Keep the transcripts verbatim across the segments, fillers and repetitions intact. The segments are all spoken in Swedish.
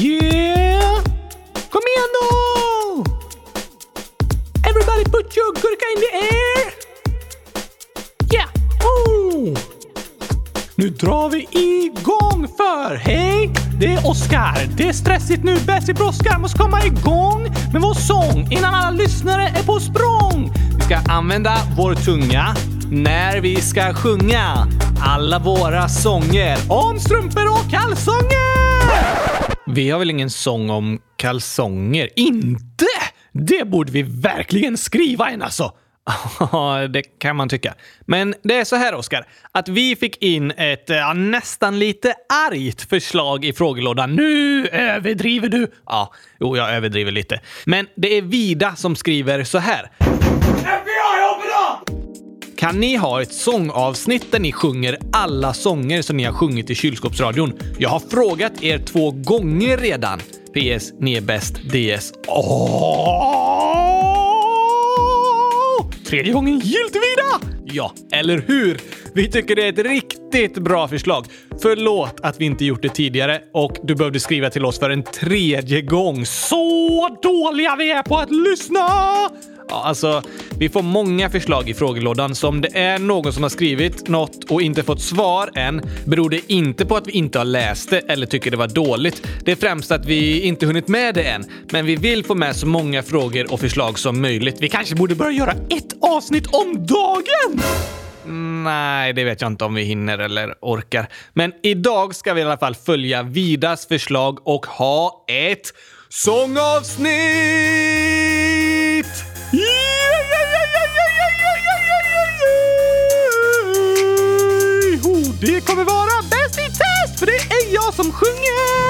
Yeah! Kom igen då! Everybody put your gurka in the air! Yeah! Oh! Nu drar vi igång för, hej! Det är Oscar, det är stressigt nu, bäst i brådskar, måste komma igång med vår sång innan alla lyssnare är på språng. Vi ska använda vår tunga när vi ska sjunga alla våra sånger om strumpor och kalsonger. Vi har väl ingen sång om kalsonger? Inte! Det borde vi verkligen skriva en alltså. Ja, det kan man tycka. Men det är så här, Oscar, att vi fick in ett ja, nästan lite argt förslag i frågelådan. Nu överdriver du. Ja, jo, jag överdriver lite. Men det är Vida som skriver så här. Kan ni ha ett sångavsnitt där ni sjunger alla sånger som ni har sjungit i Kylskåpsradion? Jag har frågat er två gånger redan. P S, ni är bäst. D S. Åh! Tredje gången gillt, Vida! Ja, eller hur? Vi tycker det är ett riktigt bra förslag. Förlåt att vi inte gjort det tidigare och du behövde skriva till oss för en tredje gång. Så dåliga vi är på att lyssna! Ja, alltså, vi får många förslag i frågelådan. Så om det är någon som har skrivit något och inte fått svar än, beror det inte på att vi inte har läst det eller tycker det var dåligt. Det är främst att vi inte hunnit med det än. Men vi vill få med så många frågor och förslag som möjligt. Vi kanske borde börja göra ett avsnitt om dagen! Nej, det vet jag inte om vi hinner eller orkar. Men idag ska vi i alla fall följa Vidas förslag och ha ett sångavsnitt! Yeah, yeah, yeah, yeah, yeah, yeah, yeah, yeah, yeah. Det kommer vara bäst i test, för det är jag som sjunger.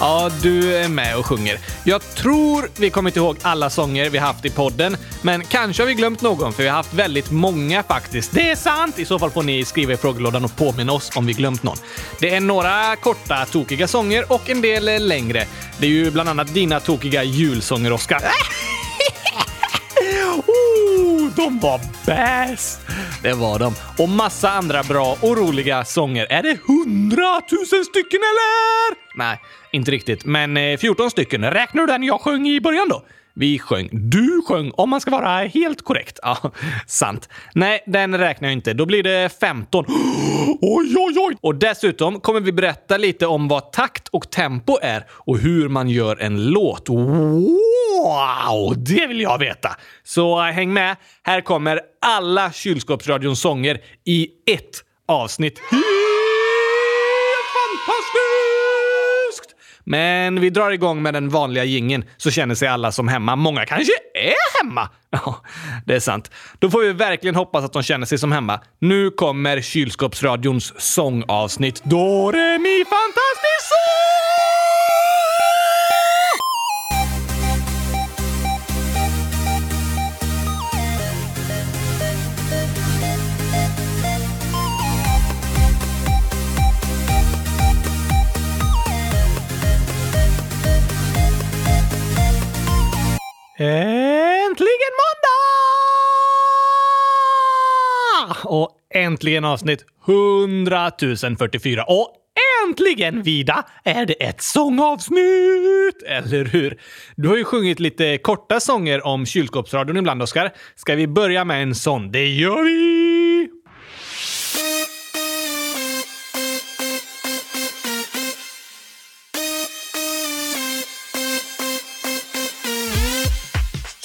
Ja, du är med och sjunger. Jag tror vi kommer inte ihåg alla sånger vi haft i podden, men kanske har vi glömt någon, för vi har haft väldigt många faktiskt. Det är sant! I så fall får ni skriva i frågelådan och påminna oss om vi glömt någon. Det är några korta, tokiga sånger och en del längre. Det är ju bland annat dina tokiga julsånger, Oscar. Oh, de var bäst! Det var de. Och massa andra bra och roliga sånger. Är det hundratusen stycken eller? Nej, inte riktigt. Men fjorton stycken. Räknar den jag sjöng i början då? Vi sjöng. Du sjöng, om man ska vara helt korrekt. Ja, sant. Nej, den räknar jag inte. Då blir det femton. Oj, oj, oj! Och dessutom kommer vi berätta lite om vad takt och tempo är och hur man gör en låt. Wow! Det vill jag veta. Så häng med. Här kommer alla Kylskåpsradions sånger i ett avsnitt. Helt fantastiskt! Men vi drar igång med den vanliga jingeln, så känner sig alla som hemma. Många kanske är hemma. Ja, det är sant. Då får vi verkligen hoppas att de känner sig som hemma. Nu kommer Kylskåpsradions sångavsnitt. Då är mi fantastisk sång! Äntligen måndag! Och äntligen avsnitt hundratusen fyrtiofyra. Och äntligen, Vida, är det ett sångavsnitt! Eller hur? Du har ju sjungit lite korta sånger om Kylskåpsradion ibland, Oscar. Ska vi börja med en sån? Det gör vi!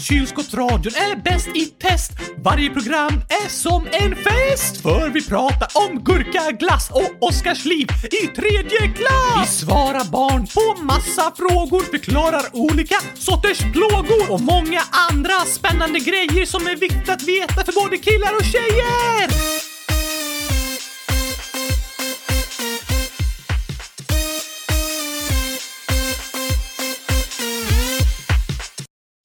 Kylskåpsradion är bäst i test. Varje program är som en fest. För vi pratar om gurka, glass och Oscars liv i tredje klass. Vi svarar barn på massa frågor, förklarar olika sorters plågor och många andra spännande grejer som är viktigt att veta för både killar och tjejer.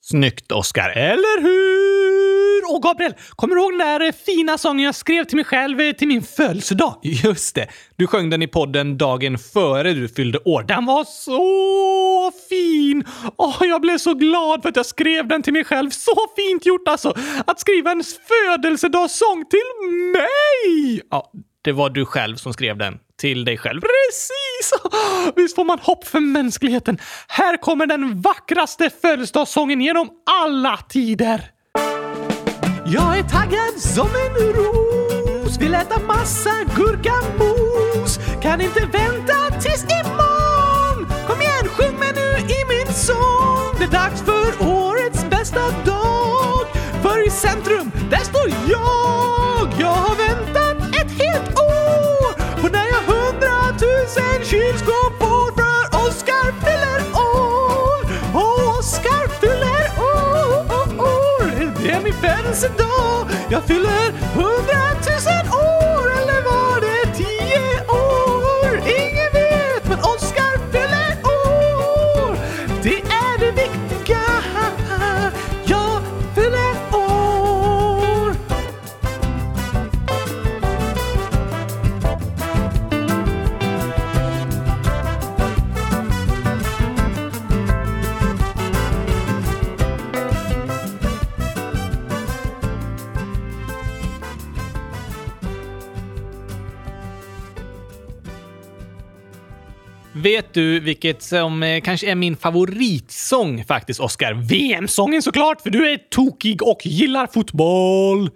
Snyggt, Oscar, eller hur? Och Gabriel, kommer du ihåg den där fina sången jag skrev till mig själv till min födelsedag? Just det, du sjöng den i podden dagen före du fyllde år. Den var så fin! Åh, oh, jag blev så glad för att jag skrev den till mig själv. Så fint gjort alltså! Att skriva en födelsedagssång till mig! Ja, det var du själv som skrev den till dig själv. Precis! så, visst får man hopp för mänskligheten. Här kommer den vackraste födelsedagssången genom alla tider. Jag är taggad som en ros, vill äta massa gurkamos, kan inte vänta tills imorgon. Kom igen, sjung mig nu i min sång. Det är dags för årets bästa dag, för i centrum där står jag. Jag har väntat ett helt år på när jag hundratusen kylskåp får, för Oscar fyller år. Och Oscar fyller år, år. Det är min födelsedag. Jag fyller hundratusen år, eller var det tio år? Ingen vet, men Oscar fyller år. Det är det viktiga. Jag fyller år. Vet du vilket som kanske är min favoritsång faktiskt, Oscar? V M-sången såklart, för du är tokig och gillar fotboll.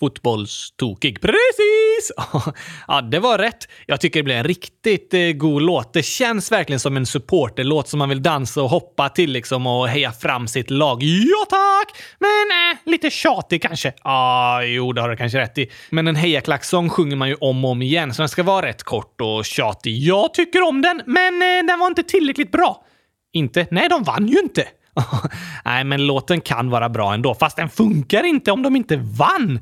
Fotbollstokig, precis! Ja, det var rätt. Jag tycker det blir en riktigt eh, god låt. Det känns verkligen som en supporterlåt som man vill dansa och hoppa till liksom och heja fram sitt lag. Ja, tack! Men eh, lite tjatig kanske. Ja, ah, jo, det har du kanske rätt i. Men en hejaklacksång sjunger man ju om och om igen, så den ska vara rätt kort och tjatig. Jag tycker om den, men eh, den var inte tillräckligt bra. Inte? Nej, de vann ju inte. Nej, men låten kan vara bra ändå, fast den funkar inte om de inte vann.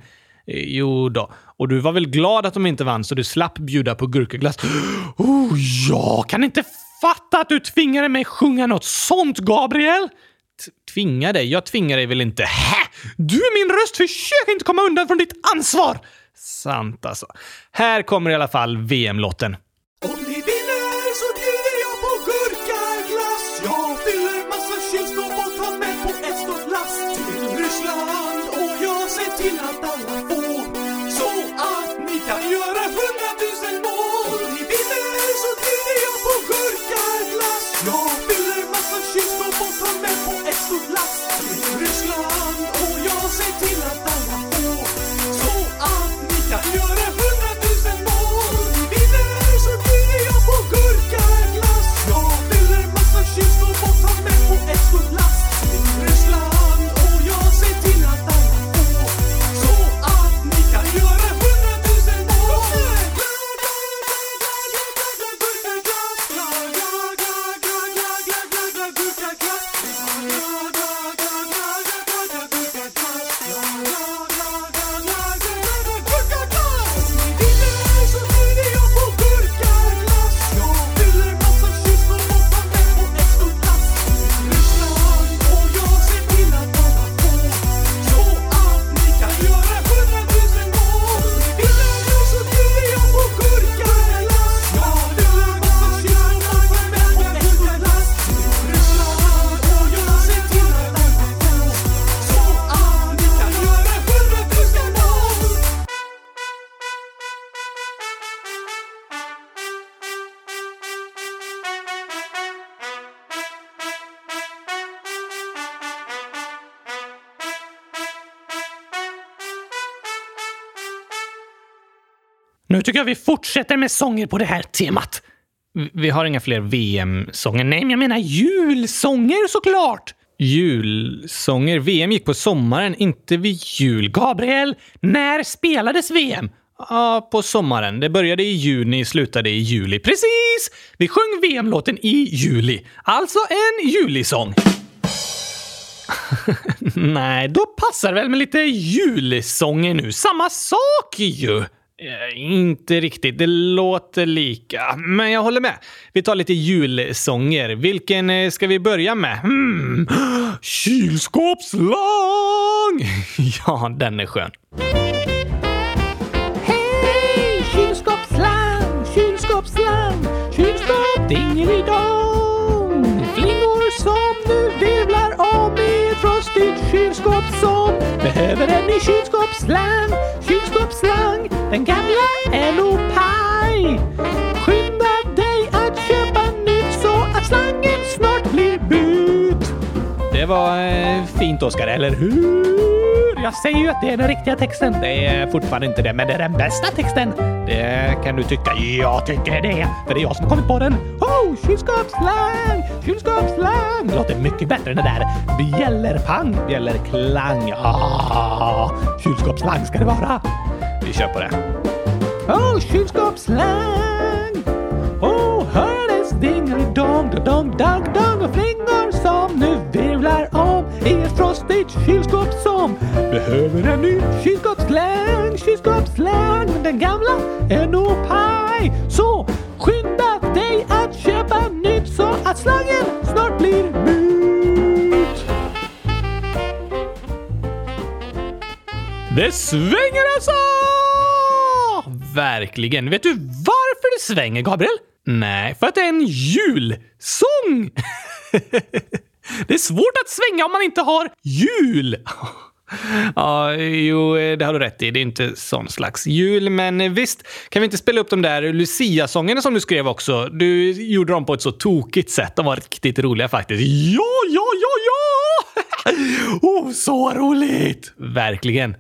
Jo då. Och du var väl glad att de inte vann så du slapp bjuda på gurkaglass. Oh, jag kan inte fatta att du tvingade mig sjunga något sånt, Gabriel. T- tvinga dig? Jag tvingar dig väl inte. Hä? Du är min röst. Försök inte komma undan från ditt ansvar. Sant alltså. Här kommer i alla fall V M-låten. Om ni vinner så bjuder jag på gurkaglass. Jag fyller massa kylskåp och tar med på ett stort last till Ryssland. Och jag ser till att alla får, jag gör hundratusen mål. I vinner så driver jag på gurkaglass. Jag fyller massa kylskåp och tar med på ett stort last till Ryssland. Och jag ser till att alla får, så att ni kan göra hundratusen mål. I vinner så driver jag på gurkaglass. Jag fyller massa kylskåp och tar med på ett stort last till Ryssland. Och jag ser till att alla får, så att ni kan göra Nu tycker jag vi fortsätter med sånger på det här temat. Vi har inga fler V M-sånger. Nej, men jag menar julsånger såklart. Julsånger? V M gick på sommaren, inte vid jul. Gabriel, när spelades V M? Ja, på sommaren. Det började i juni, slutade i juli. Precis! Vi sjöng V M-låten i juli. Alltså en julisång. Nej, då passar väl med lite julisånger nu. Samma sak ju. Eh, inte riktigt, det låter lika. Men jag håller med. Vi tar lite julsånger. Vilken eh, ska vi börja med? Hmm. Kylskåpslång! Ja, den är skön. Hej, kylskåpslang, kylskåpslang, kylskåp dingelidong. Flingor som nu virvlar om i ett frostigt kylskåp som behöver en ny kylskåpslang, kylskåpslang. Den gamla är nog paj. Skynda dig att köpa. det var eh, fint, Oscar, eller hur? Jag säger ju att det är den riktiga texten. Det är fortfarande inte det, men det är den bästa texten. Det kan du tycka. Jag tycker det, för det är jag som har kommit på den. Oh, kylskåpsslang, kylskåpsslang. Det låter mycket bättre än det där. Bjällerpang, bjällerklang. Ah, kylskåpsslang ska det vara. Vi kör på det. Oh, kylskåpsslang. Oh, hördes ding-dong, dong-dong-dong och flingor som nu virvlar om i ett frostigt kylskåp som behöver en ny kylskåpsslang, kylskåpsslang. Men den gamla är nog paj. Så skynda dig att köpa nytt så att slangen snart blir mut. Det svänger alltså! Verkligen. Vet du varför det svänger, Gabriel? Nej, för att det är en julsång. Det är svårt att svänga om man inte har jul. Ja, jo, det har du rätt i. Det är inte sån slags jul. Men visst, kan vi inte spela upp de där Lucia-sångerna som du skrev också? Du gjorde dem på ett så tokigt sätt. De var riktigt roliga faktiskt. Ja, ja, ja, ja! Oh, så roligt! Verkligen.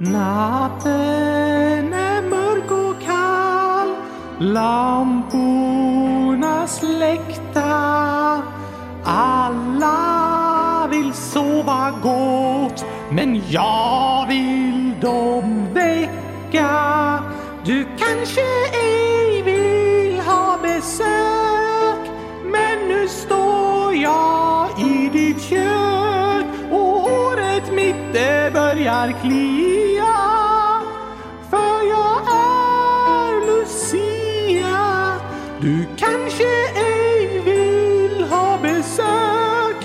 Natten är mörk och kall, lamporna släckta. Alla vill sova gott, men jag vill dem väcka. Du kanske ej vill ha besök, men nu står jag i ditt kök och året mitt det börjar klia. Du kanske ej vill ha besök,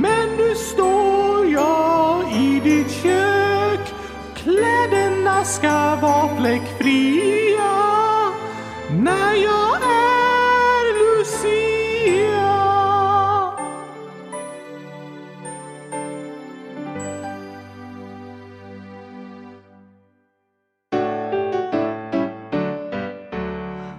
men nu står jag i ditt kök. Kläderna ska vara fläckfria när jag är Lucia.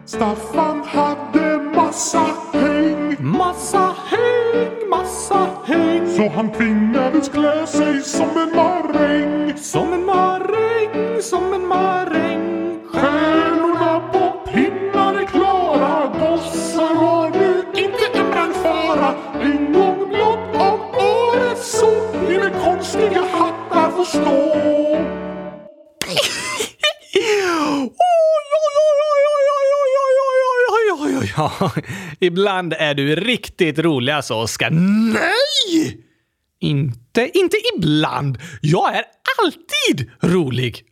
Staffan hade massa häng, massa häng, massa häng. Så han tvingades klä sig som en maräng, som en maräng, som en maräng. Stjärnorna på pinnar är klara, gossar har nu inte en brandfara. En gång blott av året så i den konstiga hattar förstå. Ja, ibland är du riktigt rolig alltså, Oscar. Nej! Inte, inte ibland. Jag är alltid rolig.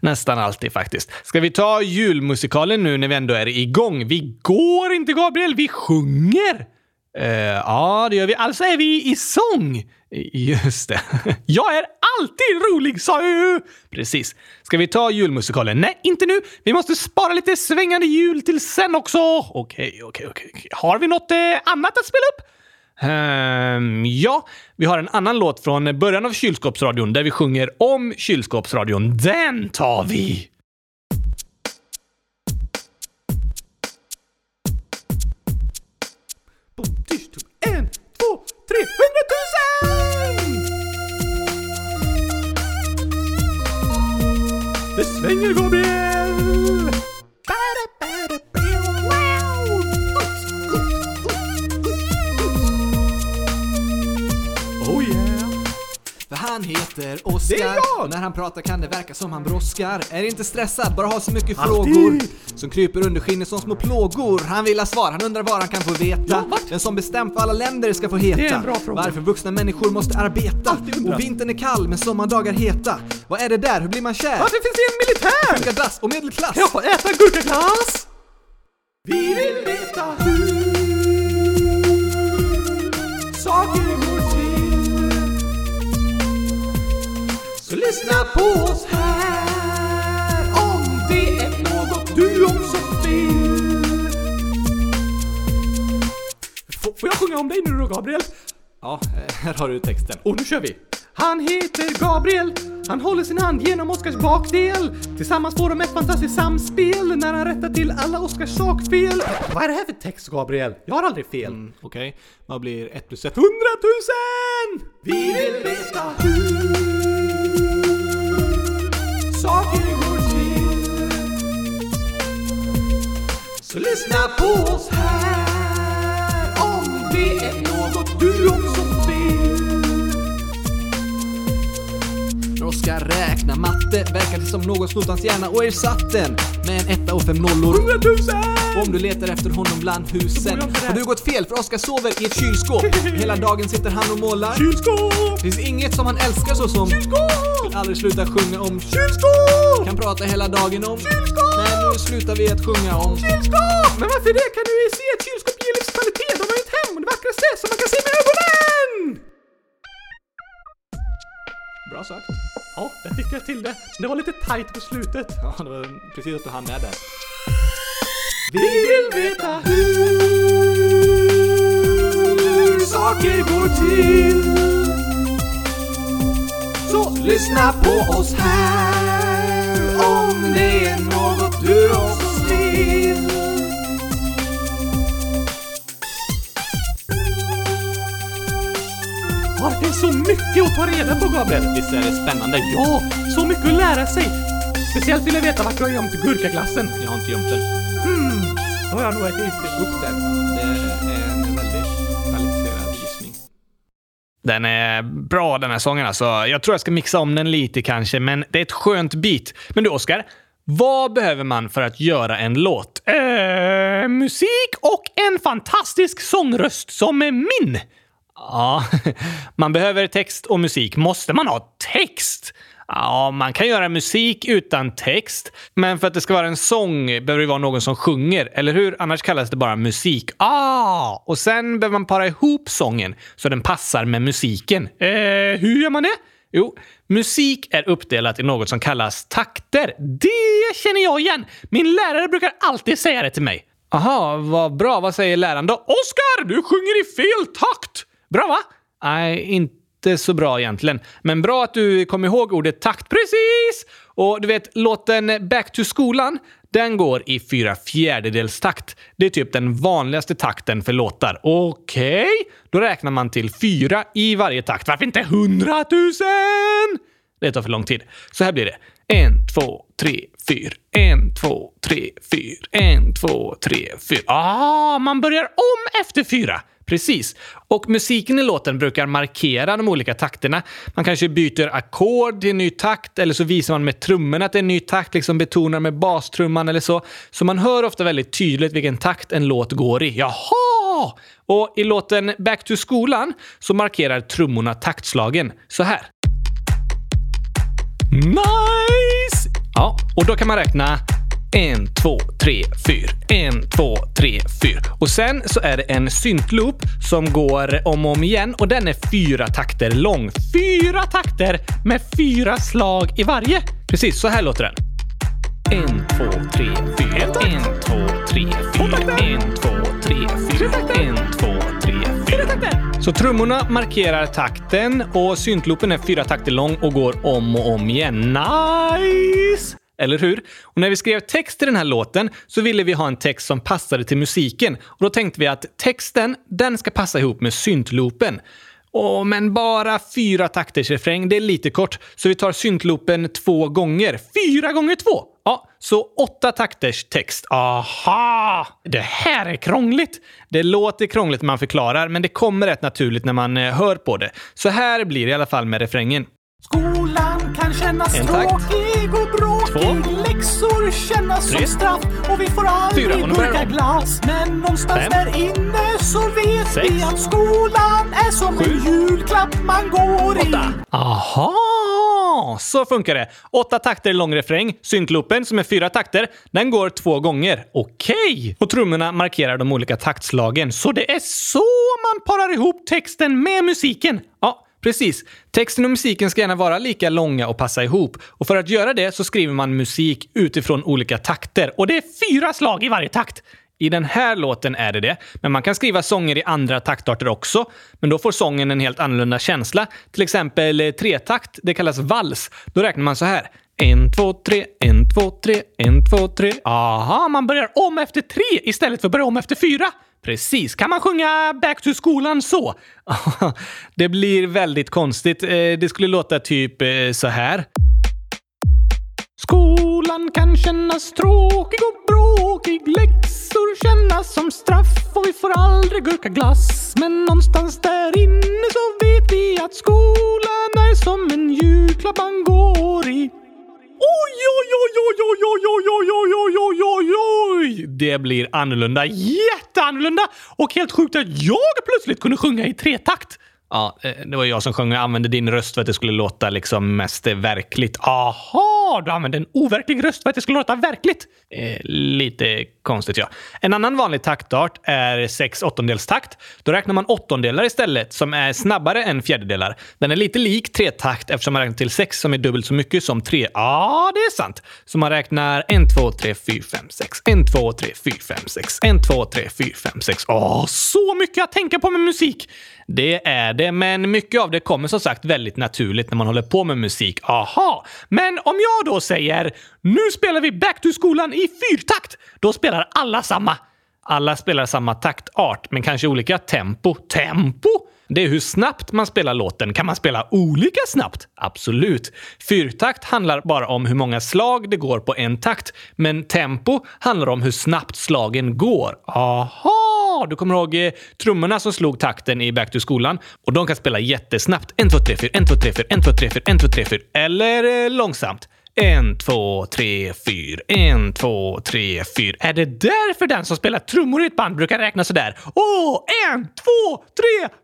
Nästan alltid faktiskt. Ska vi ta julmusikalen nu när vi ändå är igång? Vi går inte, Gabriel, vi sjunger. Uh, ja, det gör vi. Alltså är vi i sång. Just det. Jag är alltid rolig, sa jag. Precis. Ska vi ta julmusikalen? Nej, inte nu. Vi måste spara lite svängande jul till sen också. Okej, okej, okej. Har vi något eh, annat att spela upp? Um, ja, vi har en annan låt från början av Kylskåpsradion där vi sjunger om Kylskåpsradion. Den tar vi! En, två, tre, hundratusen! Det svänger, Gabriel! Oh yeah! För han heter Oscar. När han pratar kan det verka som han bråskar. Är inte stressad, bara har så mycket alltid frågor som kryper under skinnet som små plågor. Han vill ha svar, han undrar vad han kan få veta. Ja, den som bestämt vad alla länder ska få heta. Varför vuxna människor måste arbeta. Och vintern är kall men sommardagar heta. Vad är det där, hur blir man kär? Varför finns det en militär? Gurkadass och medelklass. Jag får äta gurkaglass. Vi vill veta hur saker går till. Så lyssna på oss här. Du också vill. Får jag sjunga om dig nu då, Gabriel? Ja, här har du texten. Och nu kör vi. Han heter Gabriel. Han håller sin hand genom Oscars bakdel. Tillsammans får de ett fantastiskt samspel när han rättar till alla Oscars sakfel. Vad är det här för text, Gabriel? Jag har aldrig fel. Mm, Okej, okay. Vad blir ett plus ett? Hundratusen! Vi vill veta hur saker går till. Så lyssna på oss här om det är något du också vill. Oscar räkna matte, verkar det som någon snott hans hjärna och ersatt den med en etta och fem nollor. Hundratusen! Om du letar efter honom bland husen har du gått fel, för Oscar sover i ett kylskåp. Hela dagen sitter han och målar kylskåp. Finns inget som han älskar så som kylskåp. Vill aldrig sluta sjunga om kylskåp. Kan prata hela dagen om kylskåp. Men nu slutar vi att sjunga om kylskåp. Men varför det? Kan du se att kylskåp ger livskvalitet? De har ju ett hem och det vackraste som man kan se med ögonen. Bra sagt. Ja, det fick jag till det. Det var lite tajt på slutet. Ja, det var precis att du hann med där. Vi vill veta hur saker går till. Så lyssna på oss här om det är något du också vill. Det är så mycket att ta reda på, Gabriel. Visst är det spännande? Ja, så mycket att lära sig. Speciellt vill jag veta vart du har gömt gurkaglassen. Jag har inte gömt den. Hmm, då har jag nog ett upp där. Det är en väldigt kvalificerad gissning. Den är bra, den här sången alltså. Jag tror jag ska mixa om den lite kanske, men det är ett skönt beat. Men du, Oscar, vad behöver man för att göra en låt? Eh, musik och en fantastisk sångröst som är min. Ja, man behöver text och musik. Måste man ha text? Ja, man kan göra musik utan text. Men för att det ska vara en sång behöver det vara någon som sjunger, eller hur? Annars kallas det bara musik. Ah, och sen behöver man para ihop sången så den passar med musiken. Eh, hur gör man det? Jo, musik är uppdelat i något som kallas takter. Det känner jag igen. Min lärare brukar alltid säga det till mig. Aha, vad bra. Vad säger läraren då? Oscar, du sjunger i fel takt! Bra, va? Nej, inte så bra egentligen. Men bra att du kom ihåg ordet takt. Precis! Och du vet, låten Back to Skolan, den går i fyra fjärdedels takt. Det är typ den vanligaste takten för låtar. Okej, okay. Då räknar man till fyra i varje takt. Varför inte hundratusen? Det tar för lång tid. Så här blir det. En, två, tre, fyr. En, två, tre, fyr. En, två, tre, fyr. Ah, man börjar om efter fyra. Precis. Och musiken i låten brukar markera de olika takterna. Man kanske byter ackord till en ny takt, eller så visar man med trummorna att det är en ny takt, liksom betonar med bastrumman eller så. Så man hör ofta väldigt tydligt vilken takt en låt går i. Jaha! Och i låten Back to Skolan så markerar trummorna taktslagen så här. Nice! Ja, och då kan man räkna en, två, tre, fyra. En, två, tre, fyra. Och sen så är det en syntloop som går om och om igen. Och den är fyra takter lång. Fyra takter med fyra slag i varje. Precis, så här låter den. En, två, tre, fyra. En, två, tre, fyra. En, två, tre, fyra. En, två, tre, fyra. Så trummorna markerar takten och syntloopen är fyra takter lång och går om och om igen. Nice! Eller hur? Och när vi skrev text till den här låten så ville vi ha en text som passade till musiken. Och då tänkte vi att texten, den ska passa ihop med syntloopen. Åh, men bara fyra takters refräng, det är lite kort. Så vi tar syntloopen två gånger. Fyra gånger två! Ja, så åtta takters text. Aha! Det här är krångligt. Det låter krångligt när man förklarar, men det kommer rätt naturligt när man hör på det. Så här blir det i alla fall med refrängen. Skolan kan kännas tråkig och bråkig. Två. Läxor kännas Tre. Som straff. Och vi får aldrig gurka glass. Men någonstans Fem. Där inne så vet Sex. Vi att skolan är som Sju. En julklapp man går Åtta. I. Aha! Så funkar det. Åtta takter i lång refräng. Syntloopen som är fyra takter, den går två gånger. Okej! Och trummorna markerar de olika taktslagen. Så det är så man parar ihop texten med musiken. Ja. Precis. Texten och musiken ska gärna vara lika långa och passa ihop. Och för att göra det så skriver man musik utifrån olika takter. Och det är fyra slag i varje takt. I den här låten är det det, men man kan skriva sånger i andra taktarter också, men då får sången en helt annorlunda känsla. Till exempel tretakt, det kallas vals. Då räknar man så här: en, två, tre, en, två, tre, en, två, tre. Aha, man börjar om efter tre istället för att börja om efter fyra. Precis, kan man sjunga Back to Skolan så? Det blir väldigt konstigt. Det skulle låta typ så här: skolan kan kännas tråkig och bråkig, läxor kännas som straff och vi får aldrig gurka glass. Men någonstans där inne så vet vi att skolan är som en julklapp man går i. Oj, oj, oj, oj, oj, oj, oj, oj, oj, oj, oj, oj. Det blir annorlunda, jätteannorlunda. Och helt sjukt att jag plötsligt kunde sjunga i tretakt. Ja, det var jag som sjöng och använde din röst för att det skulle låta liksom mest verkligt. Aha, du använde en overklig röst för att det skulle låta verkligt. Eh, lite konstigt, ja. En annan vanlig taktart är sex åttondelstakt. Då räknar man åttondelar istället, som är snabbare än fjärdedelar. Den är lite lik tretakt eftersom man räknar till sex som är dubbelt så mycket som tre. Ja, det är sant. Så man räknar ett, två, tre, fyra, fem, sex. ett, två, tre, fyra, fem, sex. ett, två, tre, fyra, fem, sex. Åh, så mycket jag tänker på med musik. Det är det, men mycket av det kommer som sagt väldigt naturligt när man håller på med musik. Aha, men om jag då säger: nu spelar vi Back to Skolan i fyrtakt, då spelar alla samma. Alla spelar samma taktart, men kanske olika tempo. Tempo? Det är hur snabbt man spelar låten. Kan man spela olika snabbt? Absolut. Fyrtakt handlar bara om hur många slag det går på en takt. Men tempo handlar om hur snabbt slagen går. Aha, du kommer ihåg eh, trummorna som slog takten i Back to Skolan. Och de kan spela jättesnabbt. ett, två, tre, fyra, ett, två, tre, fyra, ett, två, tre, fyra, ett, två, tre, fyra. Eller eh, långsamt. ett, två, tre, fyra, ett, två, tre, fyra. Är det därför den som spelar trummor i ett band brukar räkna sådär? Åh, ett, två, tre, fyra!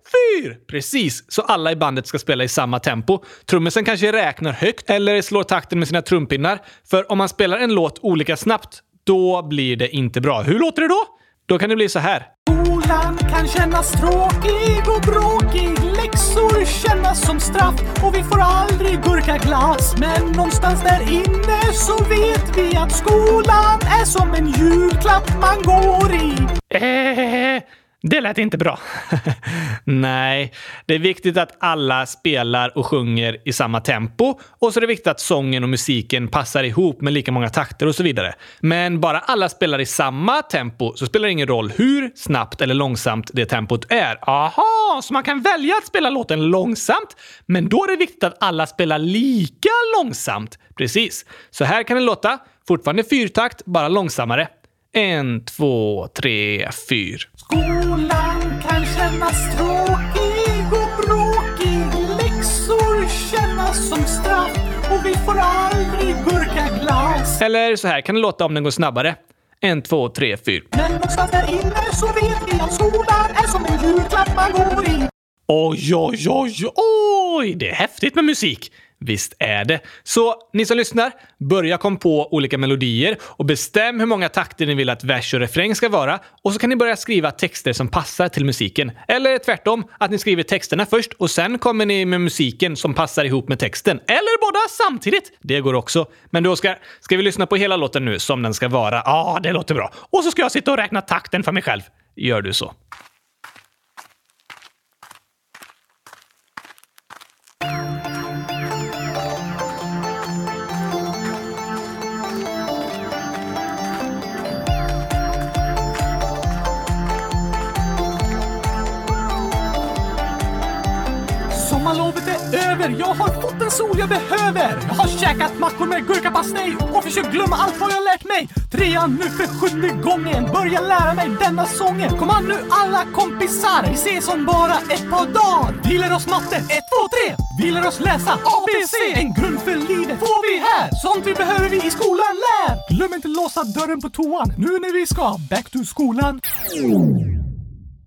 Precis, så alla i bandet ska spela i samma tempo. Trummisen kanske räknar högt eller slår takten med sina trumpinnar. För om man spelar en låt olika snabbt, då blir det inte bra. Hur låter det då? Då kan det bli så här. Skolan kan kännas tråkig och bråkig, läxor kännas som straff och vi får aldrig gurka glass. Men någonstans där inne så vet vi att skolan är som en julklapp man går i. Eh, det lät inte bra. Nej, det är viktigt att alla spelar och sjunger i samma tempo. Och så är det viktigt att sången och musiken passar ihop med lika många takter och så vidare. Men bara alla spelar i samma tempo så spelar det ingen roll hur snabbt eller långsamt det tempot är. Aha, så man kan välja att spela låten långsamt. Men då är det viktigt att alla spelar lika långsamt. Precis, så här kan det låta. Fortfarande fyrtakt, bara långsammare. En, två, tre, fyr. Skolan kan kännas tråkig och bråkig, läxor kännas som straff och vi får aldrig burka glas. Eller så här kan det låta om den går snabbare. En, två, tre, fyr. Men någonstans där inne så vet vi att skolan är som en julklapp man går i. Oj, oj, oj, oj, det är häftigt med musik. Visst är det. Så ni som lyssnar, börja kom på olika melodier och bestäm hur många takter ni vill att vers och refräng ska vara. Och så kan ni börja skriva texter som passar till musiken. Eller tvärtom, att ni skriver texterna först och sen kommer ni med musiken som passar ihop med texten. Eller båda samtidigt. Det går också. Men då ska, ska vi lyssna på hela låten nu som den ska vara. Ja, ah, det låter bra. Och så ska jag sitta och räkna takten för mig själv. Gör du så. Sommarlovet är över, jag har fått den sol jag behöver. Jag har käkat mackor med gurkapastej och försökt glömma allt vad jag lärt mig. Trean nu för sjunde gången, börja lära mig denna sången. Kom an nu alla kompisar, vi ses om bara ett par dagar. Vi lär oss matte, ett, två, tre. Vi lär oss läsa A B C. En grund för livet får vi här, sånt vi behöver vi i skolan lär. Glöm inte låsa dörren på toan, nu när vi ska Back to Skolan.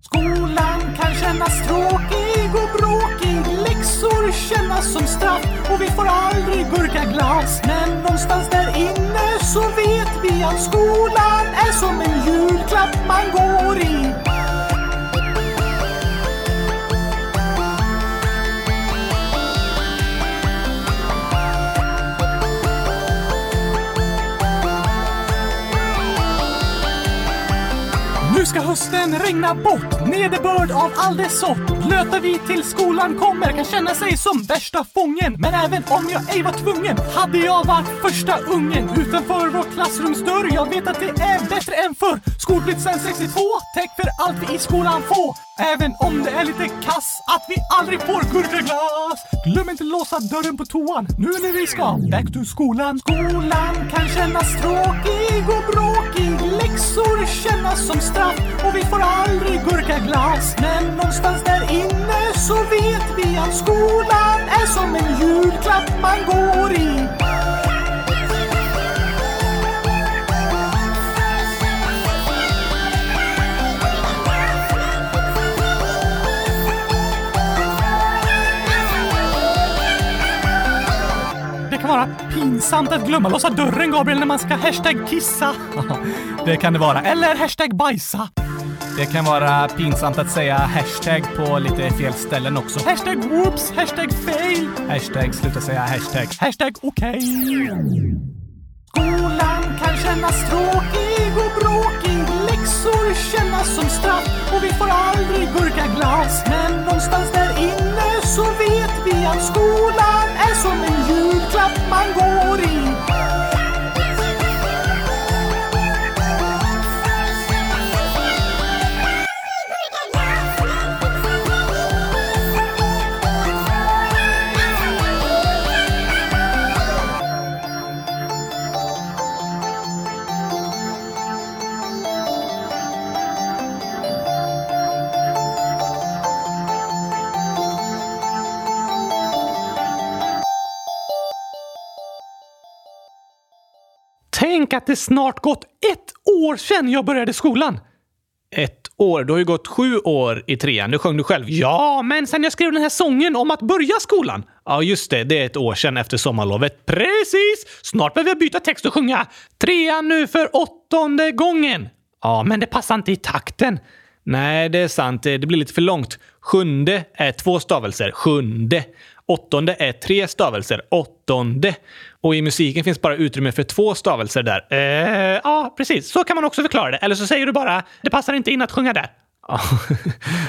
Skolan kan kännas tråkig och bråkig, läxor kännas som straff och vi får aldrig burka glas. Men någonstans där inne så vet vi att skolan är som en julklapp man går i. hösten regnar bort, nederbörd av all dess sort. Blöta vi till skolan kommer, kan känna sig som värsta fången. Men även om jag ej var tvungen, hade jag varit första ungen utanför vår klassrumsdörr. Jag vet att det är bättre än förr. Skolplikt sen sextiotvå, täck för allt vi i skolan får. Även om det är lite kass att vi aldrig får gurkaglass. Glöm inte låsa dörren på toan nu när vi ska back to skolan. Skolan kan kännas tråkig och bråkig, läxor kännas som straff och vi får aldrig gurkaglass. Men någonstans där inne så vet vi att skolan är som en julklapp man går i. Det kan vara pinsamt att glömma låsa dörren, Gabriel, när man ska hashtag kissa. Det kan det vara. Eller hashtag bajsa. Det kan vara pinsamt att säga hashtag på lite fel ställen också. Hashtag whoops, hashtag fail. Hashtag sluta säga hashtag. Hashtag okej. Skolan kan kännas tråkig och bråkig. Läxor kännas som straff och vi får aldrig gurkaglass. Men någonstans där inne så vet vi att skolan är som en julklapp man går i. Tänk att det snart gått ett år sedan jag började skolan. Ett år? Du har ju gått sju år i trean. Du sjöng du själv. Ja, men sen jag skrev den här sången om att börja skolan. Ja, just det. Det är ett år sedan efter sommarlovet. Precis! Snart behöver jag byta text och sjunga trean nu för åttonde gången. Ja, men det passar inte i takten. Nej, det är sant. Det blir lite för långt. Sjunde är två stavelser. Sjunde. Åttonde är tre stavelser. Åttonde. Och i musiken finns bara utrymme för två stavelser där. Eh, ja, precis. Så kan man också förklara det. Eller så säger du bara, det passar inte in att sjunga där. Ja,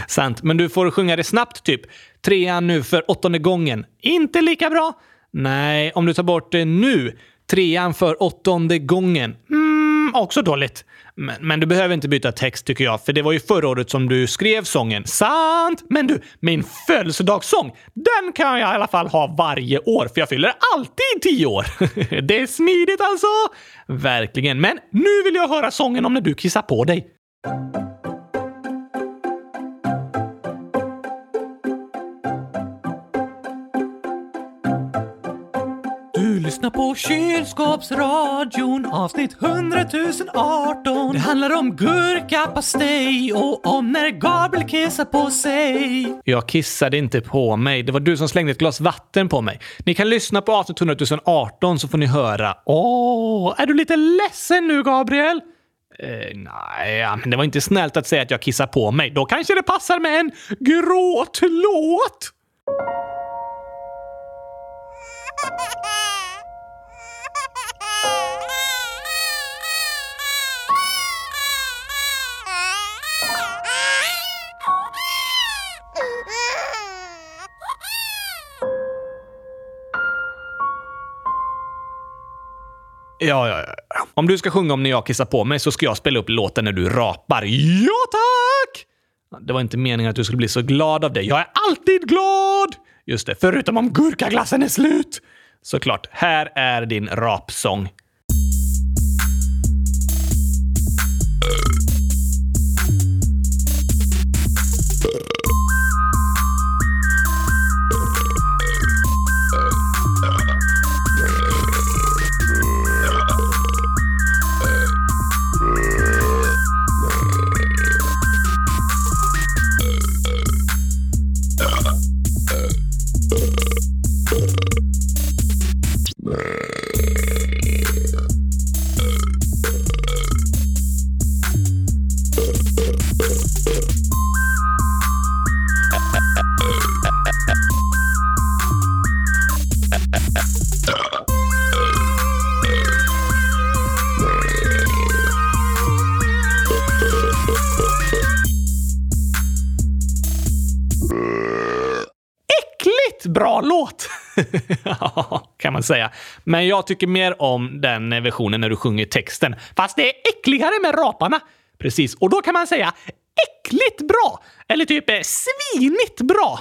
sant. Men du får sjunga det snabbt typ. Trean nu för åttonde gången. Inte lika bra. Nej, om du tar bort det nu. Trean för åttonde gången. Mm, också dåligt. Men, men du behöver inte byta text tycker jag. För det var ju förra året som du skrev sången. Sant! Men du, min födelsedagssång. Den kan jag i alla fall ha varje år. För jag fyller alltid tio år. Det är smidigt alltså. Verkligen. Men nu vill jag höra sången om när du kissar på dig. Lyssna på Kylskåpsradion, avsnitt hundratusenarton. Det handlar om gurkapastej och om när Gabriel kissar på sig. Jag kissade inte på mig. Det var du som slängde ett glas vatten på mig. Ni kan lyssna på avsnitt hundratusenarton så får ni höra. Åh, oh, är du lite ledsen nu, Gabriel? Eh, nej, men det var inte snällt att säga att jag kissar på mig. Då kanske det passar med en gråtlåt. Ja, ja, ja. Om du ska sjunga om när jag kissar på mig så ska jag spela upp låten när du rapar. Ja, tack! Det var inte meningen att du skulle bli så glad av det. Jag är alltid glad! Just det, förutom om gurkaglassen är slut. Såklart, här är din rapsång. rätt bra låt, kan man säga. Men jag tycker mer om den versionen när du sjunger texten. Fast det är äckligare med raparna. Precis, och då kan man säga äckligt bra. Eller typ svinigt bra.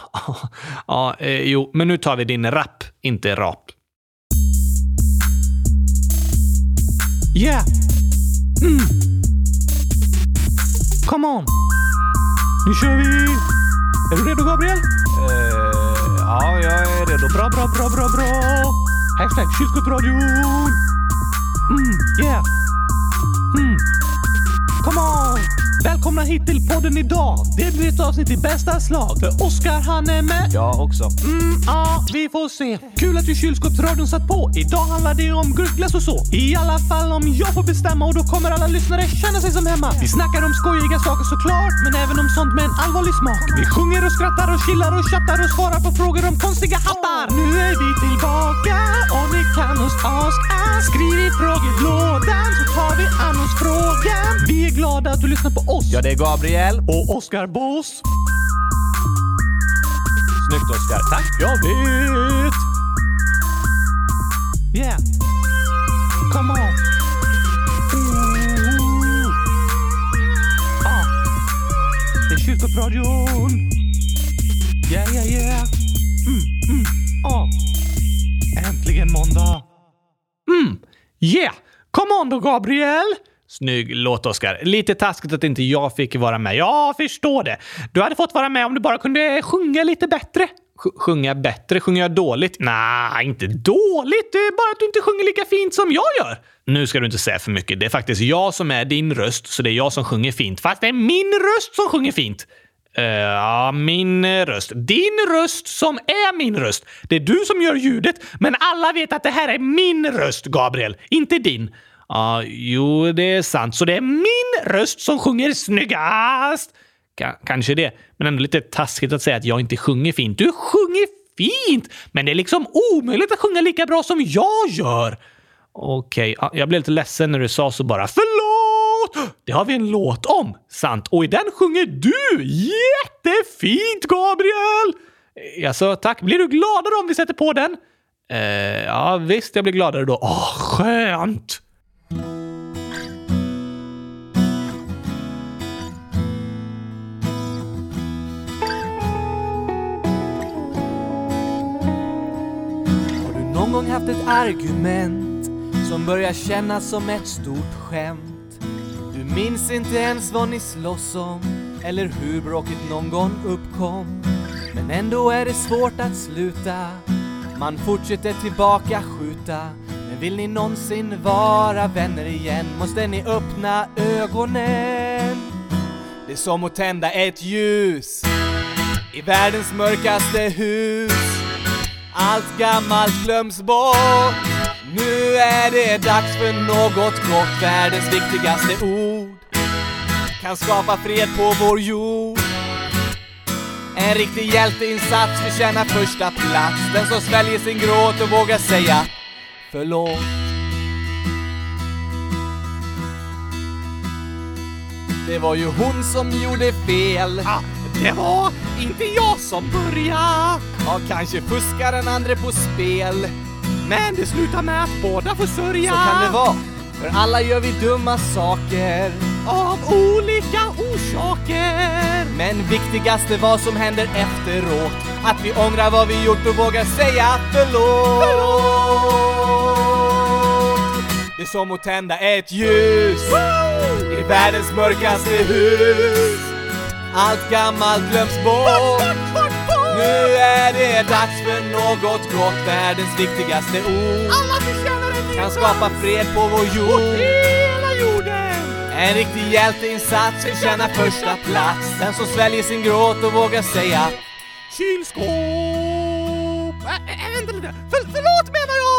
Ja, eh, jo, men nu tar vi din rap, inte rap. Yeah. Mm. Come on. Nu kör vi. Är du redo, Gabriel? Eh, ja, jag är redo. Bra, bra, bra, bra, bra. Hashtag Kylskåpsradion. Mm, yeah. Mm. Come on. Välkomna hit till podden idag. Det blir ett avsnitt i bästa slag. För Oscar, han är med. Jag också. Mm, ja, vi får se. Kul att du Kylskåpsradion satt på. Idag handlar det om gurkglass och så. I alla fall om jag får bestämma. Och då kommer alla lyssnare känna sig som hemma. Vi snackar om skojiga saker såklart, men även om sånt med en allvarlig smak. Vi sjunger och skrattar och chillar och chattar och svarar på frågor om konstiga hattar. Nu är vi tillbaka och ni kan oss aska. Skriv i frågelådan så tar vi an oss frågan. Vi är glada att du lyssnar på oss. Ja, det är Gabriel och Oscar Boss. Snyggt, Oscar. Tack, jag vet. Yeah. Come on. Ooh. Ah. Det är Kylskåpsradion. Yeah, yeah, yeah. Mm, mm, ah. Äntligen måndag. Mm, yeah. Come on då, Gabriel. Snygg låt, Oscar. Lite taskigt att inte jag fick vara med. Jag förstår det. Du hade fått vara med om du bara kunde sjunga lite bättre. Sj- sjunga bättre? Sjunger jag dåligt? Nej, inte dåligt. Det är bara att du inte sjunger lika fint som jag gör. Nu ska du inte säga för mycket. Det är faktiskt jag som är din röst, så det är jag som sjunger fint. Fast det är min röst som sjunger fint. Ja, uh, min röst. Din röst som är min röst. Det är du som gör ljudet, men alla vet att det här är min röst, Gabriel. Inte din. Ja, uh, jo, det är sant. Så det är min röst som sjunger snyggast. K- kanske det. Men ändå lite taskigt att säga att jag inte sjunger fint. Du sjunger fint, men det är liksom omöjligt att sjunga lika bra som jag gör. Okej, okay. uh, jag blev lite ledsen när du sa så bara. Förlåt! Det har vi en låt om, sant. Och i den sjunger du jättefint, Gabriel! Uh, alltså, tack. Blir du gladare om vi sätter på den? Uh, ja, visst. Jag blir gladare då. Åh, oh, skönt! Någon gång haft ett argument som börjar kännas som ett stort skämt. Du minns inte ens vad ni slåss om eller hur bråket någon gång uppkom. Men ändå är det svårt att sluta. Man fortsätter tillbaka skjuta. Men vill ni någonsin vara vänner igen måste ni öppna ögonen. Det är som att tända ett ljus i världens mörkaste hus. Allt gammalt glöms bort. Nu är det dags för något gott. Världens viktigaste ord kan skapa fred på vår jord. En riktig hjälteinsats förtjänar första plats. Den som sväljer sin gråt och vågar säga förlåt. Det var ju hon som gjorde fel. ah. Det var inte jag som började. Ja, kanske fuskar den andra på spel, men det slutar med att båda får sörja. Så kan det vara, för alla gör vi dumma saker av olika orsaker. Men viktigast är vad som händer efteråt. Att vi ångrar vad vi gjort och vågar säga förlåt, förlåt. Det är som att tända ett ljus. Woo! I världens mörkaste hus. Allt gammalt glöms bort. Bort, bort, bort. Nu är det dags för något gott. Världens viktigaste ord. Alla förtjänar en ny kan skapa fred på vår jord. Hela jorden. En riktig hjälteinsats förtjänar första plats. Den som sväljer sin gråt och vågar säga kylskåp. Äh, vänta lite. För, förlåt menar jag.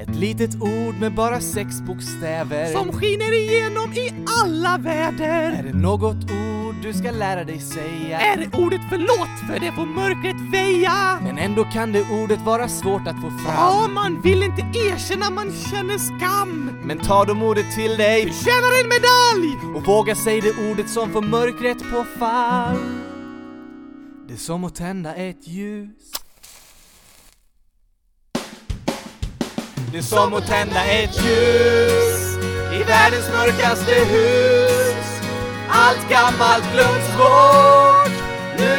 Ett litet ord med bara sex bokstäver som skiner igenom i alla väder. Är det något ord du ska lära dig säga? Är det ordet förlåt, för det får mörkret väja. Men ändå kan det ordet vara svårt att få fram. Ja, man vill inte erkänna, man känner skam. Men ta de ordet till dig, du tjänar en medalj. Och våga säga det ordet som får mörkret på fall. Det är som att tända ett ljus. Det är som att tända ett ljus i världens mörkaste hus. Allt gammalt glöms bort. Nu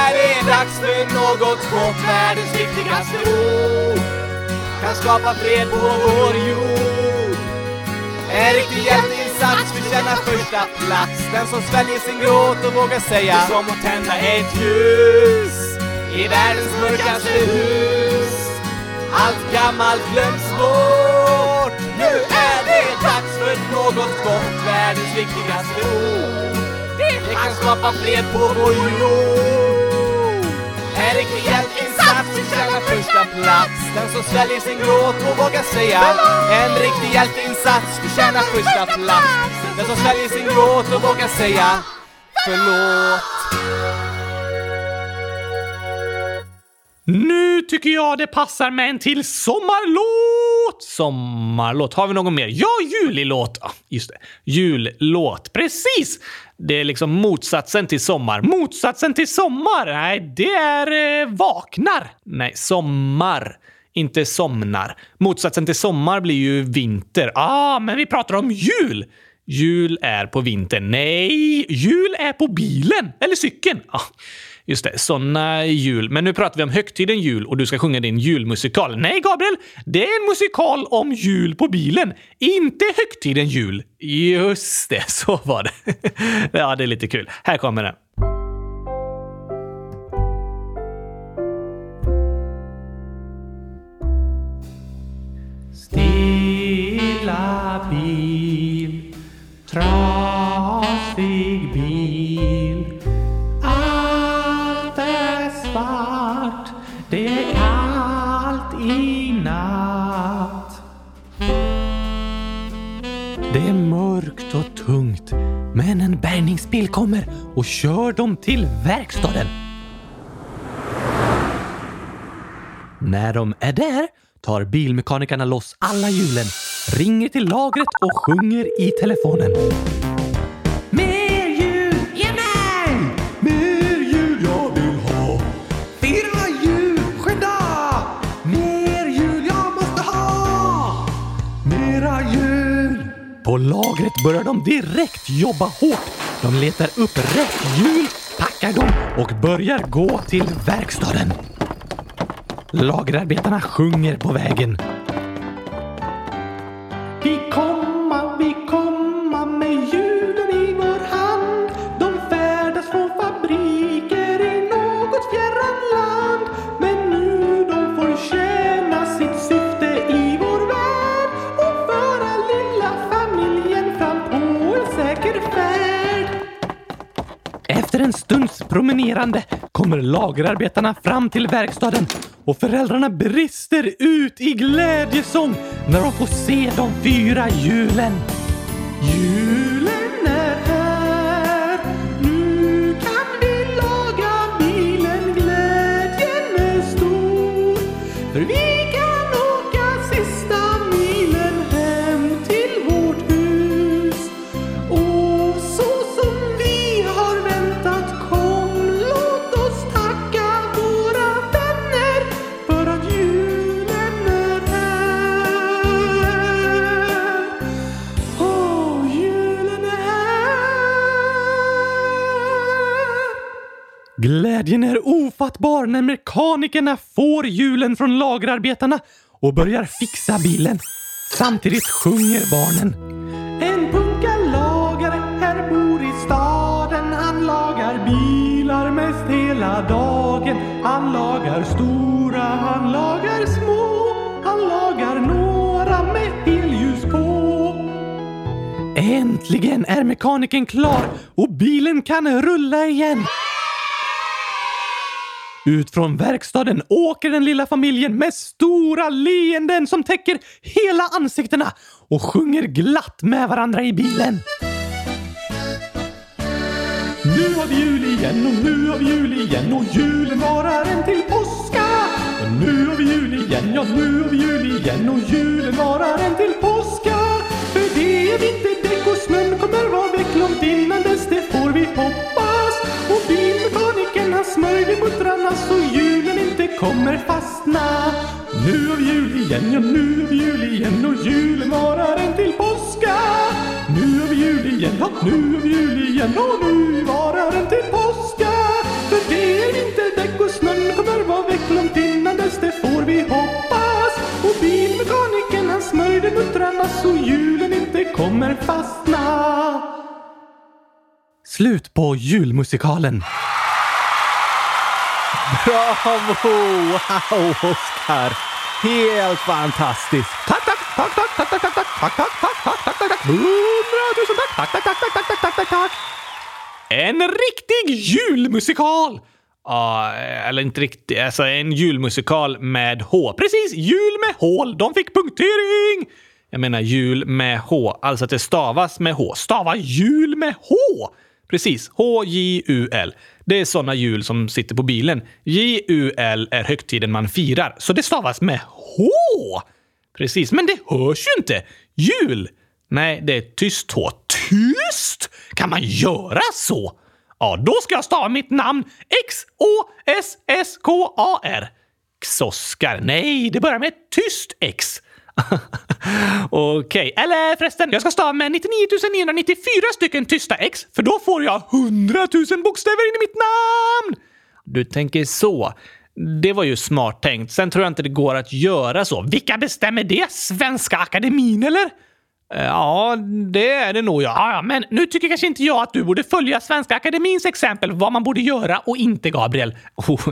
är det dags för något gott. Världens viktigaste ord kan skapa fred på vår jord. En riktig hjälteinsats förtjänar första plats. Den som sväljer sin gråt och vågar säga. Det är som att tända ett ljus i världens mörkaste hus. Allt gammalt glöms bort. Nu är det dags för något gott. Världens viktigaste ord. Det kan skapa fred på vår jord. En riktig hjälteinsats förtjänar första plats. Den som sväljer sin gråt och vågar säga. En riktig hjälteinsats förtjänar första plats. Den som sväljer sin gråt och vågar säga. Förlåt. Nu tycker jag det passar med en till sommarlåt. Sommarlåt, har vi någon mer? Ja, julilåt. Ah, just det, jullåt, precis. Det är liksom motsatsen till sommar. Motsatsen till sommar, nej det är eh, vaknar. Nej, sommar, inte somnar. Motsatsen till sommar blir ju vinter. Ah, men vi pratar om jul. Jul är på vintern. Nej, jul är på bilen eller cykeln. Ah. Just det, såna jul. Men nu pratar vi om högtiden jul och du ska sjunga din julmusikal. Nej, Gabriel, det är en musikal om jul på bilen. Inte högtiden jul. Just det, så var det. Ja, det är lite kul. Här kommer den. Stilla bil, trasig bil. Det är kallt i natt. Det är mörkt och tungt. Men en bärgningsbil kommer och kör dem till verkstaden. När de är där tar bilmekanikerna loss alla hjulen, ringer till lagret och sjunger i telefonen. På lagret börjar de direkt jobba hårt. De letar upp rätt hjul, packar dem och börjar gå till verkstaden. Lagerarbetarna sjunger på vägen. Vi komma, vi komma med hjulen i vår hand. De färdas från fabriker i något fjärran land. Men nu de får tjäna sitt syfte i vår värld och föra lilla efter en stunds promenerande kommer lagerarbetarna fram till verkstaden och föräldrarna brister ut i glädjesång när de får se de fyra hjulen. Hjulen är här, nu kan vi laga bilen, glädjen är stor. För vi glädjen är ofattbar när mekanikerna får hjulen från lagerarbetarna och börjar fixa bilen. Samtidigt sjunger barnen. En punkalagare här bor i staden. Han lagar bilar mest hela dagen. Han lagar stora, han lagar små. Han lagar några med helljus på. Äntligen är mekaniken klar och bilen kan rulla igen. Ut från verkstaden åker den lilla familjen med stora leenden som täcker hela ansiktena och sjunger glatt med varandra i bilen. Nu har vi jul igen och nu har vi jul igen och julen varar en till påska. Och nu har vi jul igen, ja nu har vi jul igen och julen varar en till påska. För det är vinterdäck och snön kommer vara väck långt innan dess, det får vi hoppas. Och bilmekaniken har smörjde på kommer fastna. Nu av jul igen, ja nu av jul igen, och julen varar en till påska. Nu av jul igen, ja nu av jul igen, och nu varar en till påska. För det är vinterdäck och snön kommer vara väck långt innan dess, det får vi hoppas. Och bilmekaniken han smörjde muttrarna så julen inte kommer fastna. Slut på julmusikalen. Bravo! Wow, Oscar! Helt fantastiskt! Tack, tack, tack, tack, tack, tack, tack, tack, tack, tack, tack, tack, tack, tack, hundratusen tack, tack, tack, tack, tack, tack, tack, tack, tack. En riktig julmusikal! Ja, eller inte riktigt, alltså en julmusikal med H. Precis, jul med hål, de fick punktering! Jag menar jul med H, alltså att det stavas med H. Stava jul med H! Precis, H J U L. Det är såna jul som sitter på bilen. J U L är högtiden man firar. Så det stavas med H. Precis, men det hörs ju inte. Jul. Nej, det är tyst H. Tyst? Kan man göra så? Ja, då ska jag stava mitt namn. X O S S K A R. Xoskar. Nej, det börjar med tyst X. Okej, okay. Eller förresten, jag ska stava med nittionio tusen niohundranittiofyra stycken tysta X, för då får jag hundratusen bokstäver in i mitt namn. Du tänker så. Det var ju smart tänkt. Sen tror jag inte det går att göra så. Vilka bestämmer det? Svenska Akademin, eller? Ja, det är det nog, ja. Ja, men nu tycker kanske inte jag att du borde följa Svenska Akademins exempel vad man borde göra och inte, Gabriel. Oh,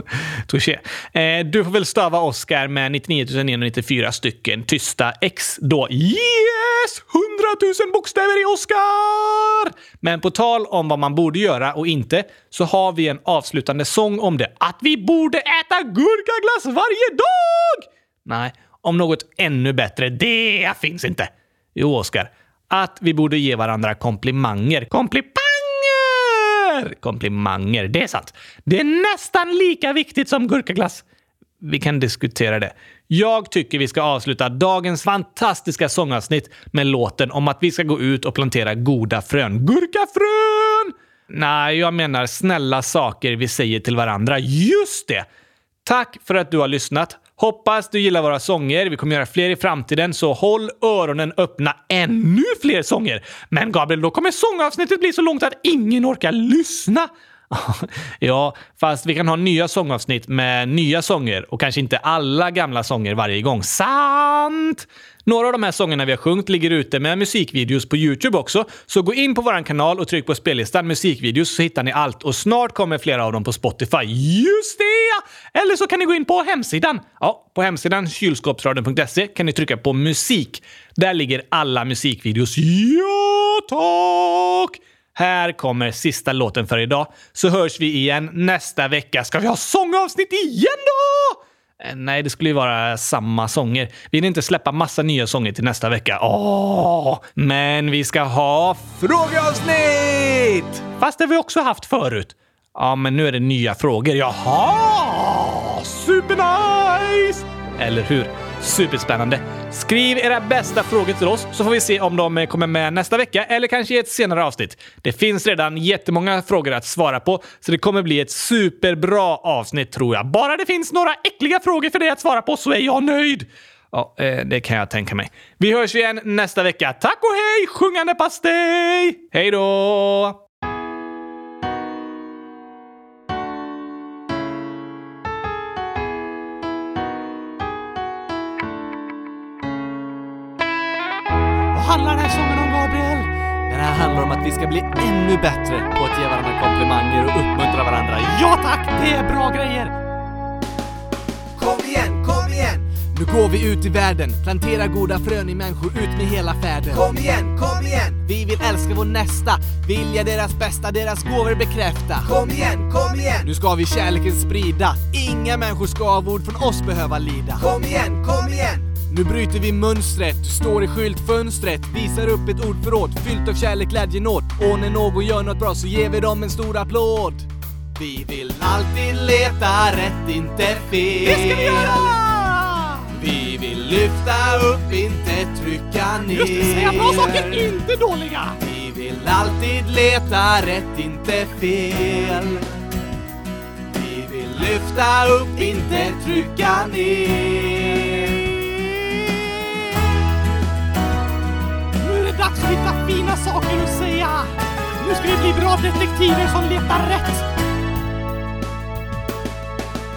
touché. Eh, du får väl stava Oscar med nittionio tusen niohundranittiofyra stycken tysta X då. Yes! hundratusen bokstäver i Oscar! Men på tal om vad man borde göra och inte, så har vi en avslutande sång om det. Att vi borde äta gurkaglass varje dag! Nej, om något ännu bättre, det finns inte. Jo, Oscar, att vi borde ge varandra komplimanger. Komplimanger! Komplimanger, det är sant. Det är nästan lika viktigt som gurkaglass. Vi kan diskutera det. Jag tycker vi ska avsluta dagens fantastiska sångavsnitt med låten om att vi ska gå ut och plantera goda frön. Gurkafrön! Nej, jag menar snälla saker vi säger till varandra. Just det! Tack för att du har lyssnat. Hoppas du gillar våra sånger. Vi kommer göra fler i framtiden, så håll öronen öppna, ännu fler sånger. Men Gabriel, då kommer sångavsnittet bli så långt att ingen orkar lyssna. Ja, fast vi kan ha nya sångavsnitt med nya sånger och kanske inte alla gamla sånger varje gång. Sant! Några av de här sångerna vi har sjungt ligger ute med musikvideos på YouTube också. Så gå in på våran kanal och tryck på spellistan musikvideos så hittar ni allt. Och snart kommer flera av dem på Spotify. Just det! Eller så kan ni gå in på hemsidan. Ja, på hemsidan kylskåpsradion punkt se kan ni trycka på musik. Där ligger alla musikvideos. Ja, tack! Här kommer sista låten för idag. Så hörs vi igen nästa vecka. Ska vi ha sångavsnitt igen då? Nej, det skulle ju vara samma sånger. Vi vill inte släppa massa nya sånger till nästa vecka. Åh, men vi ska ha frågeavsnitt! Fast det har vi också haft förut. Ja, men nu är det nya frågor. Jaha! Supernice! Eller hur? Superspännande. Skriv era bästa frågor till oss så får vi se om de kommer med nästa vecka eller kanske i ett senare avsnitt. Det finns redan jättemånga frågor att svara på, så det kommer bli ett superbra avsnitt tror jag. Bara det finns några äckliga frågor för dig att svara på så är jag nöjd. Ja, det kan jag tänka mig. Vi hörs igen nästa vecka. Tack och hej, sjungande pastej! Hej då! Handlar den här sången om, Gabriel? Den här handlar om att vi ska bli ännu bättre på att ge varandra komplimanger och uppmuntra varandra. Ja tack, det är bra grejer! Kom igen, kom igen! Nu går vi ut i världen, plantera goda frön i människor ut med hela färden. Kom igen, kom igen! Vi vill älska vår nästa, vilja deras bästa, deras gåvor bekräfta. Kom igen, kom igen! Nu ska vi kärleken sprida, inga människor ska av ord från oss behöva lida. Kom igen, kom igen! Nu bryter vi mönstret, du står i skyltfönstret, visar upp ett ordförråd, fyllt av kärlek, glädje, nåd. Och när någon gör något bra så ger vi dem en stor applåd. Vi vill alltid leta rätt, inte fel. Det ska vi göra! Vi vill lyfta upp, inte trycka ner. Just det, säga bra saker, inte dåliga. Vi vill alltid leta rätt, inte fel. Vi vill Lyfta upp, inte trycka ner. Nu är det dags att hitta fina saker att säga. Nu ska vi bli bra detektiver som letar rätt.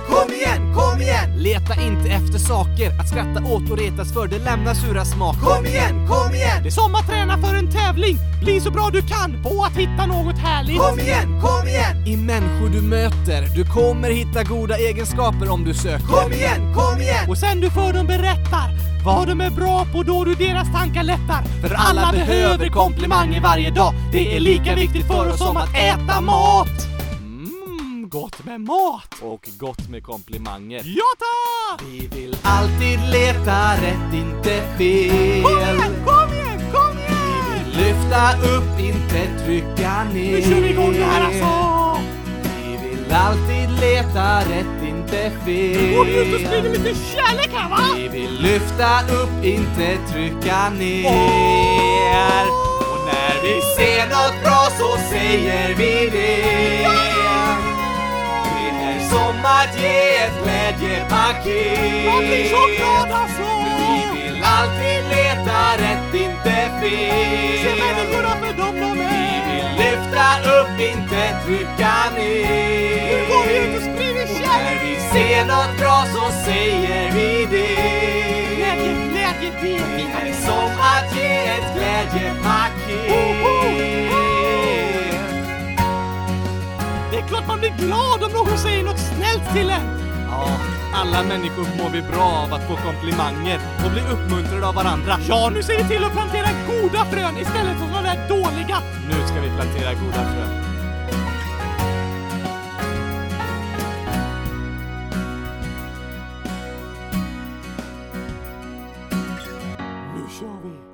Kom igen, kom igen! Leta inte efter saker att skratta åt och retas för, det lämnar sura smak. Kom igen, kom igen! Det är som att träna för en tävling. Bli så bra du kan på att hitta något härligt. Kom igen, kom igen! I människor du möter, du kommer hitta goda egenskaper om du söker. Kom igen, kom igen! Och sen du för dem berättar vad de är bra på, då du deras tankar lättar. För alla, alla behöver komplimanger varje dag. Det är lika viktigt för oss som att äta mat. Gott med mat! Och gott med komplimanger. Ja tack! Vi vill alltid leta rätt, inte fel. Kom igen, kom igen, kom igen! Vi vill lyfta upp, inte trycka ner. Nu kör vi igång det här alltså! Vi vill alltid leta rätt, inte fel. Gå ut och sprida lite kärlek här va? Vi vill lyfta upp, inte trycka ner. Oh! Och när vi ser något bra så säger vi det. Ja! Som att ge ett glädjepaket. Någonting choklad alltså. Vi vill alltid leta rätt, inte fel. Se människorna för dem de är. Vi vill lyfta upp, inte trycka ner. Nu går vi ut och sprider kärlek. Och när vi ser något bra så säger vi det. Glädje, glädje, det. Det är som att ge ett glädjepaket. Oh, oh, oh. Det är klart man blir glad om någon säger något snällt till en. Ja, alla människor mår vi bra av att få komplimanger och bli uppmuntrade av varandra. Ja, nu ser vi till att plantera goda frön istället för de där dåliga. Nu ska vi plantera goda frön. Nu kör vi.